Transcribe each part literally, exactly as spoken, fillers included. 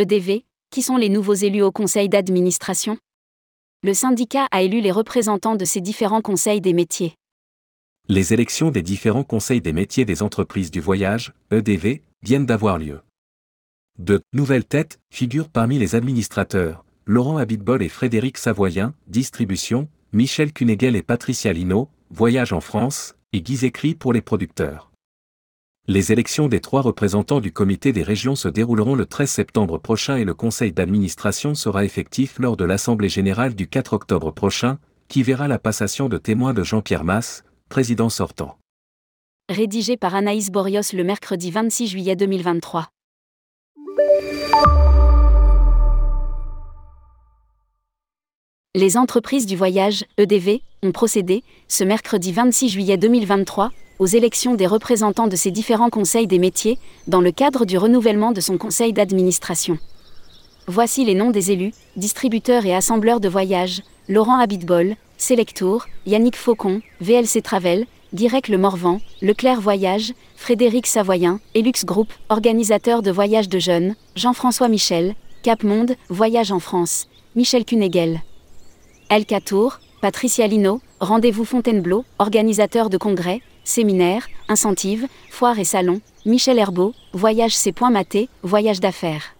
E D V, qui sont les nouveaux élus au conseil d'administration. Le syndicat a élu les représentants de ces différents conseils des métiers. Les élections des différents conseils des métiers des entreprises du voyage, E D V, viennent d'avoir lieu. Deux nouvelles têtes figurent parmi les administrateurs, Laurent Abitbol et Frédéric Savoyen, distribution, Michel Kunegel et Patricia Linot, voyage en France, et Guy Zekri pour les producteurs. Les élections des trois représentants du Comité des Régions se dérouleront le treize septembre prochain et le conseil d'administration sera effectif lors de l'Assemblée générale du quatre octobre prochain, qui verra la passation de témoin de Jean-Pierre Mas, président sortant. Rédigé par Anaïs Borrios le mercredi vingt-six juillet deux mille vingt-trois. Les entreprises du voyage, E D V, ont procédé, ce mercredi vingt-six juillet deux mille vingt-trois, aux élections des représentants de ces différents conseils des métiers, dans le cadre du renouvellement de son conseil d'administration. Voici les noms des élus, distributeurs et assembleurs de voyages, Laurent Abitbol, Selectour, Yannick Faucon, V L C Travel, Direct Le Morvan, Leclerc Voyage, Frédéric Savoyen, Elux Group, organisateur de voyages de jeunes, Jean-François Michel, Cap Monde, Voyage en France, Michel Kunegel. L K Tour, Patricia Linot, Rendez-vous Fontainebleau, organisateur de congrès, séminaires, incentives, foires et salons, Michel Herbeau, Voyage C. Maté, Voyage d'affaires.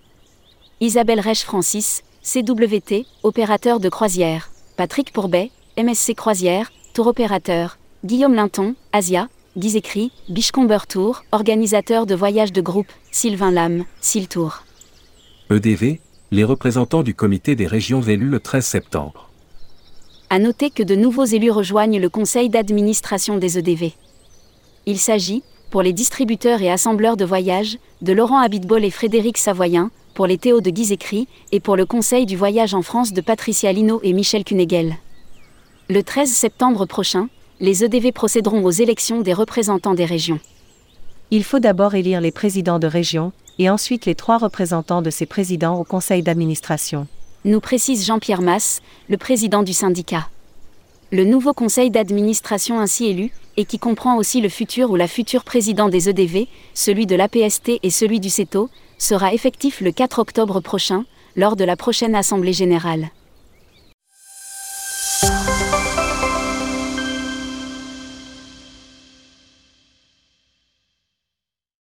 Isabelle Reche Francis, C W T, opérateur de croisière, Patrick Pourbet, M S C Croisière, tour opérateur, Guillaume Linton, Asia, Guy Zekri, Bichcomber Tour, organisateur de voyages de groupe, Sylvain Lam, Siltour. E D V, les représentants du Comité des Régions élus le treize septembre. À noter que de nouveaux élus rejoignent le conseil d'administration des E D V. Il s'agit, pour les distributeurs et assembleurs de voyages, de Laurent Abitbol et Frédéric Savoyen, pour les T O de Guy Zekri, et pour le conseil du voyage en France de Patricia Linot et Michel Kunegel. Le treize septembre prochain, les E D V procéderont aux élections des représentants des régions. Il faut d'abord élire les présidents de région, et ensuite les trois représentants de ces présidents au conseil d'administration. Nous précise Jean-Pierre Mas, le président du syndicat. Le nouveau conseil d'administration ainsi élu, et qui comprend aussi le futur ou la future président des E D V, celui de l'A P S T et celui du CETO, sera effectif le quatre octobre prochain, lors de la prochaine Assemblée générale.